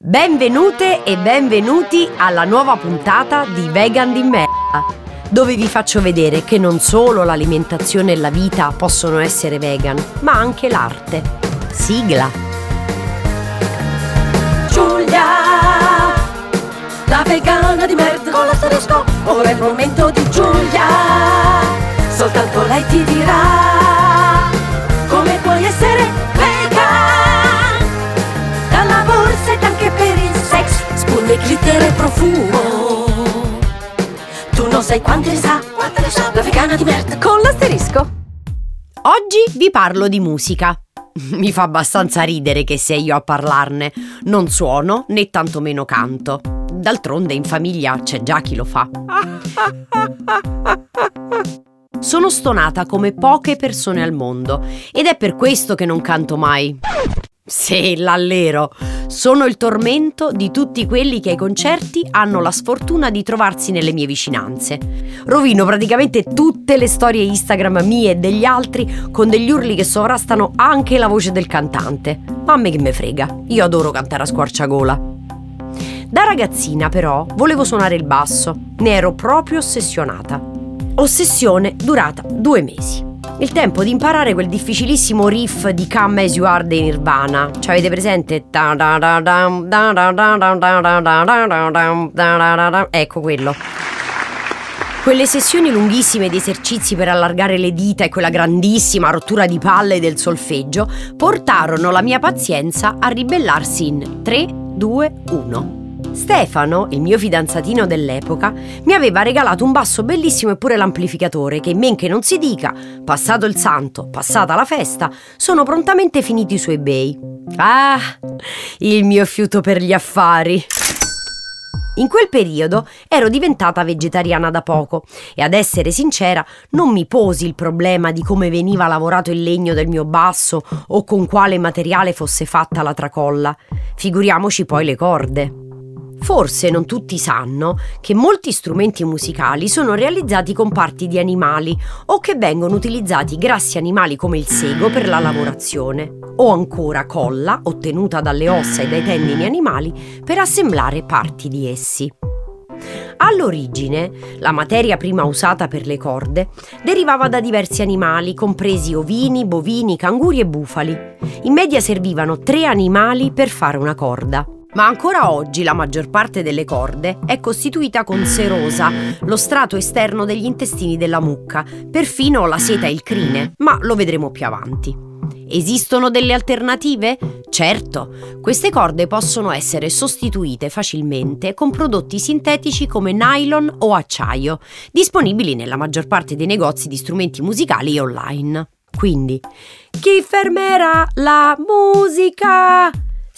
Benvenute e benvenuti alla nuova puntata di Vegan di Merda, dove vi faccio vedere che non solo l'alimentazione e la vita possono essere vegan, ma anche l'arte. Sigla. Giulia, la vegana di merda con l'asterisco, ora è il momento di Giulia, soltanto lei ti dirà come puoi essere vegan, dalla borsa anche per il sex, spugne, glitter e profumo, tu non sai quante ne sa, la vegana di merda con l'asterisco. Oggi vi parlo di musica. Mi fa abbastanza ridere che sia io a parlarne, non suono né tantomeno canto. D'altronde in famiglia c'è già chi lo fa. Sono stonata come poche persone al mondo ed è per questo che non canto mai. Se l'allero, sono il tormento di tutti quelli che ai concerti hanno la sfortuna di trovarsi nelle mie vicinanze. Rovino praticamente tutte le storie Instagram mie e degli altri con degli urli che sovrastano anche la voce del cantante. Ma a me che me frega, io adoro cantare a squarciagola. Da ragazzina però volevo suonare il basso, ne ero proprio ossessionata. Ossessione durata 2 mesi. Il tempo di imparare quel difficilissimo riff di Come as You Are dei Nirvana. Ci avete presente? Ecco quello. Quelle sessioni lunghissime di esercizi per allargare le dita e quella grandissima rottura di palle del solfeggio portarono la mia pazienza a ribellarsi in 3, 2, 1. Stefano, il mio fidanzatino dell'epoca, mi aveva regalato un basso bellissimo e pure l'amplificatore che, men che non si dica, passato il santo, passata la festa, sono prontamente finiti su eBay. Ah, il mio fiuto per gli affari! In quel periodo ero diventata vegetariana da poco e, ad essere sincera, non mi posi il problema di come veniva lavorato il legno del mio basso o con quale materiale fosse fatta la tracolla. Figuriamoci poi le corde. Forse non tutti sanno che molti strumenti musicali sono realizzati con parti di animali o che vengono utilizzati grassi animali come il sego per la lavorazione o ancora colla ottenuta dalle ossa e dai tendini animali per assemblare parti di essi. All'origine, la materia prima usata per le corde derivava da diversi animali, compresi ovini, bovini, canguri e bufali. In media servivano 3 animali per fare una corda. Ma ancora oggi la maggior parte delle corde è costituita con serosa, lo strato esterno degli intestini della mucca, perfino la seta e il crine, ma lo vedremo più avanti. Esistono delle alternative? Certo, queste corde possono essere sostituite facilmente con prodotti sintetici come nylon o acciaio, disponibili nella maggior parte dei negozi di strumenti musicali e online. Quindi, chi fermerà la musica?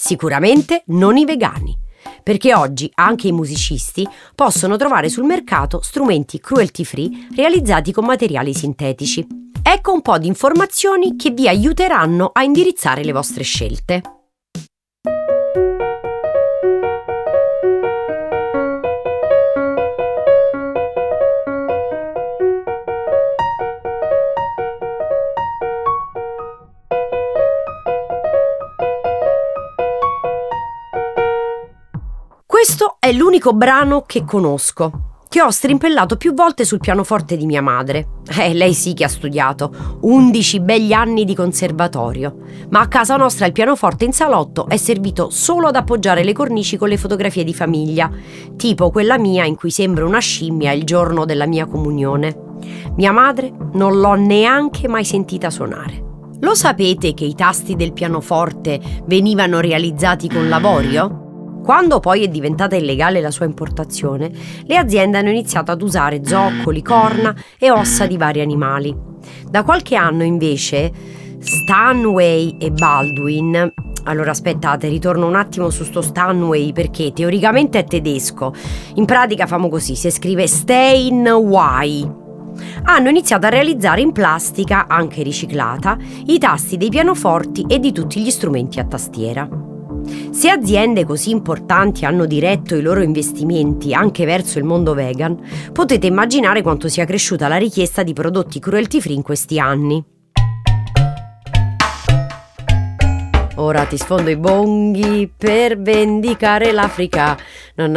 Sicuramente non i vegani, perché oggi anche i musicisti possono trovare sul mercato strumenti cruelty free realizzati con materiali sintetici. Ecco un po' di informazioni che vi aiuteranno a indirizzare le vostre scelte. Questo è l'unico brano che conosco, che ho strimpellato più volte sul pianoforte di mia madre. Lei sì che ha studiato, 11 begli anni di conservatorio, ma a casa nostra il pianoforte in salotto è servito solo ad appoggiare le cornici con le fotografie di famiglia, tipo quella mia in cui sembro una scimmia il giorno della mia comunione. Mia madre non l'ho neanche mai sentita suonare. Lo sapete che i tasti del pianoforte venivano realizzati con l'avorio? Quando poi è diventata illegale la sua importazione, le aziende hanno iniziato ad usare zoccoli, corna e ossa di vari animali. Da qualche anno invece Steinway e Baldwin, allora aspettate, ritorno un attimo su sto Steinway perché teoricamente è tedesco, in pratica famo così, si scrive Steinway, hanno iniziato a realizzare in plastica, anche riciclata, i tasti dei pianoforti e di tutti gli strumenti a tastiera. Se aziende così importanti hanno diretto i loro investimenti anche verso il mondo vegan, potete immaginare quanto sia cresciuta la richiesta di prodotti cruelty free in questi anni. Ora ti sfondo i bonghi per vendicare l'Africa. Non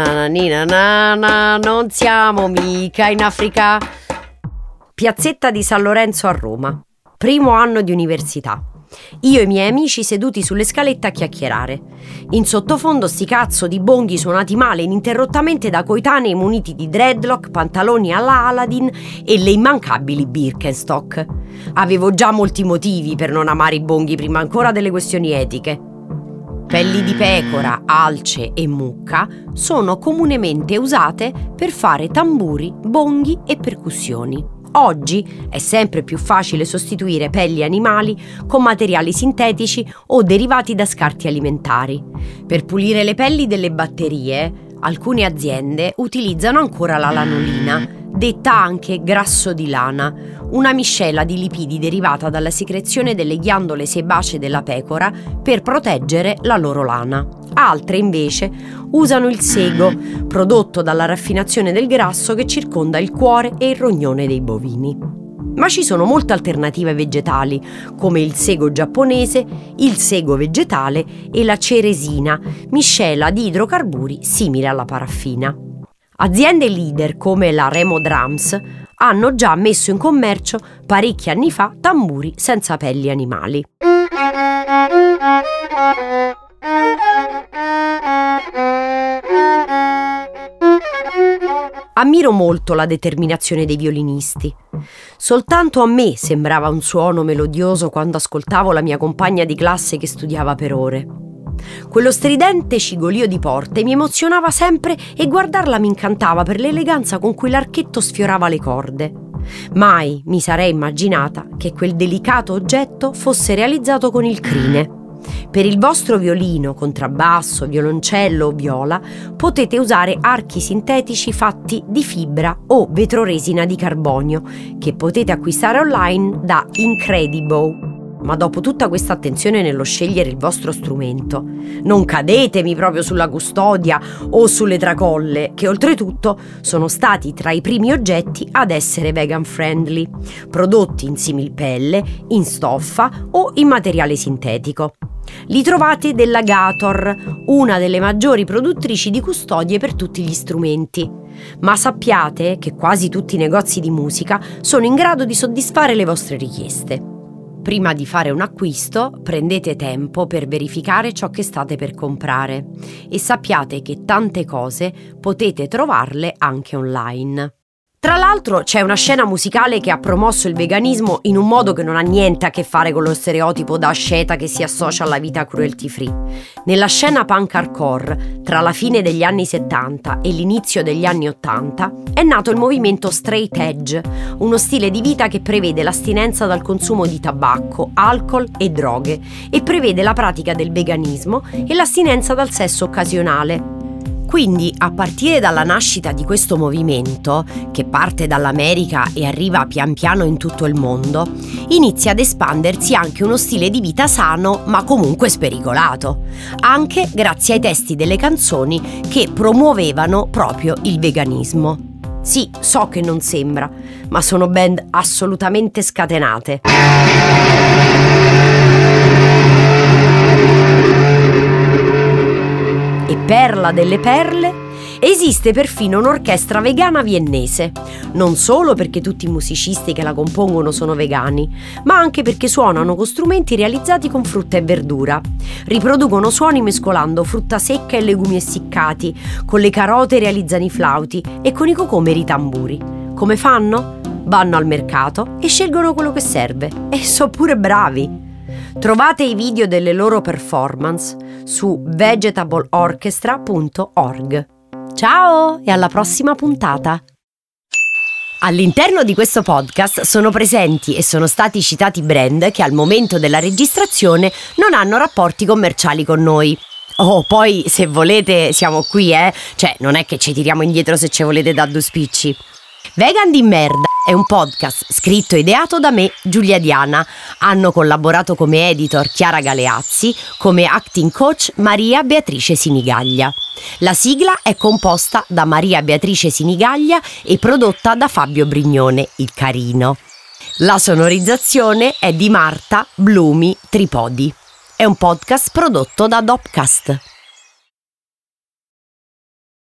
siamo mica in Africa. Piazzetta di San Lorenzo a Roma. Primo anno di università. Io e i miei amici seduti sulle scalette a chiacchierare. In sottofondo sti cazzo di bonghi suonati male ininterrottamente da coetanei muniti di dreadlock, pantaloni alla Aladdin e le immancabili Birkenstock. Avevo già molti motivi per non amare i bonghi prima ancora delle questioni etiche. Pelli di pecora, alce e mucca sono comunemente usate per fare tamburi, bonghi e percussioni. Oggi è sempre più facile sostituire pelli animali con materiali sintetici o derivati da scarti alimentari. Per pulire le pelli delle batterie, alcune aziende utilizzano ancora la lanolina, detta anche grasso di lana, una miscela di lipidi derivata dalla secrezione delle ghiandole sebacee della pecora per proteggere la loro lana. Altre, invece, usano il sego, prodotto dalla raffinazione del grasso che circonda il cuore e il rognone dei bovini. Ma ci sono molte alternative vegetali, come il sego giapponese, il sego vegetale e la ceresina, miscela di idrocarburi simile alla paraffina. Aziende leader come la Remo Drums hanno già messo in commercio parecchi anni fa tamburi senza pelli animali. Ammiro molto la determinazione dei violinisti. Soltanto a me sembrava un suono melodioso quando ascoltavo la mia compagna di classe che studiava per ore. Quello stridente cigolio di porte mi emozionava sempre e guardarla mi incantava per l'eleganza con cui l'archetto sfiorava le corde. Mai mi sarei immaginata che quel delicato oggetto fosse realizzato con il crine. Per il vostro violino, contrabbasso, violoncello o viola potete usare archi sintetici fatti di fibra o vetroresina di carbonio che potete acquistare online da Incredibow. Ma dopo tutta questa attenzione nello scegliere il vostro strumento, non cadetemi proprio sulla custodia o sulle tracolle, che oltretutto sono stati tra i primi oggetti ad essere vegan friendly, prodotti in similpelle, in stoffa o in materiale sintetico. Li trovate della Gator, una delle maggiori produttrici di custodie per tutti gli strumenti. Ma sappiate che quasi tutti i negozi di musica sono in grado di soddisfare le vostre richieste. Prima di fare un acquisto, prendete tempo per verificare ciò che state per comprare e sappiate che tante cose potete trovarle anche online. Tra l'altro c'è una scena musicale che ha promosso il veganismo in un modo che non ha niente a che fare con lo stereotipo da asceta che si associa alla vita cruelty free. Nella scena punk hardcore, tra la fine degli anni 70 e l'inizio degli anni 80, è nato il movimento Straight Edge, uno stile di vita che prevede l'astinenza dal consumo di tabacco, alcol e droghe e prevede la pratica del veganismo e l'astinenza dal sesso occasionale. Quindi, a partire dalla nascita di questo movimento, che parte dall'America e arriva pian piano in tutto il mondo, inizia ad espandersi anche uno stile di vita sano ma comunque spericolato, anche grazie ai testi delle canzoni che promuovevano proprio il veganismo. Sì, so che non sembra, ma sono band assolutamente scatenate. Perla delle perle, esiste perfino un'orchestra vegana viennese, non solo perché tutti i musicisti che la compongono sono vegani, ma anche perché suonano con strumenti realizzati con frutta e verdura. Riproducono suoni mescolando frutta secca e legumi essiccati, con le carote realizzano i flauti e con i cocomeri i tamburi. Come fanno? Vanno al mercato e scelgono quello che serve, e sono pure bravi. Trovate i video delle loro performance su vegetableorchestra.org. Ciao e alla prossima puntata! All'interno di questo podcast sono presenti e sono stati citati brand che al momento della registrazione non hanno rapporti commerciali con noi. Oh, poi se volete siamo qui, Cioè, non è che ci tiriamo indietro se ci volete da due spicci. Vegan di merda è un podcast scritto e ideato da me, Giulia Diana. Hanno collaborato come editor Chiara Galeazzi, come acting coach Maria Beatrice Sinigaglia. La sigla è composta da Maria Beatrice Sinigaglia e prodotta da Fabio Brignone, il carino. La sonorizzazione è di Marta Blumi Tripodi. è un podcast prodotto da Dopcast.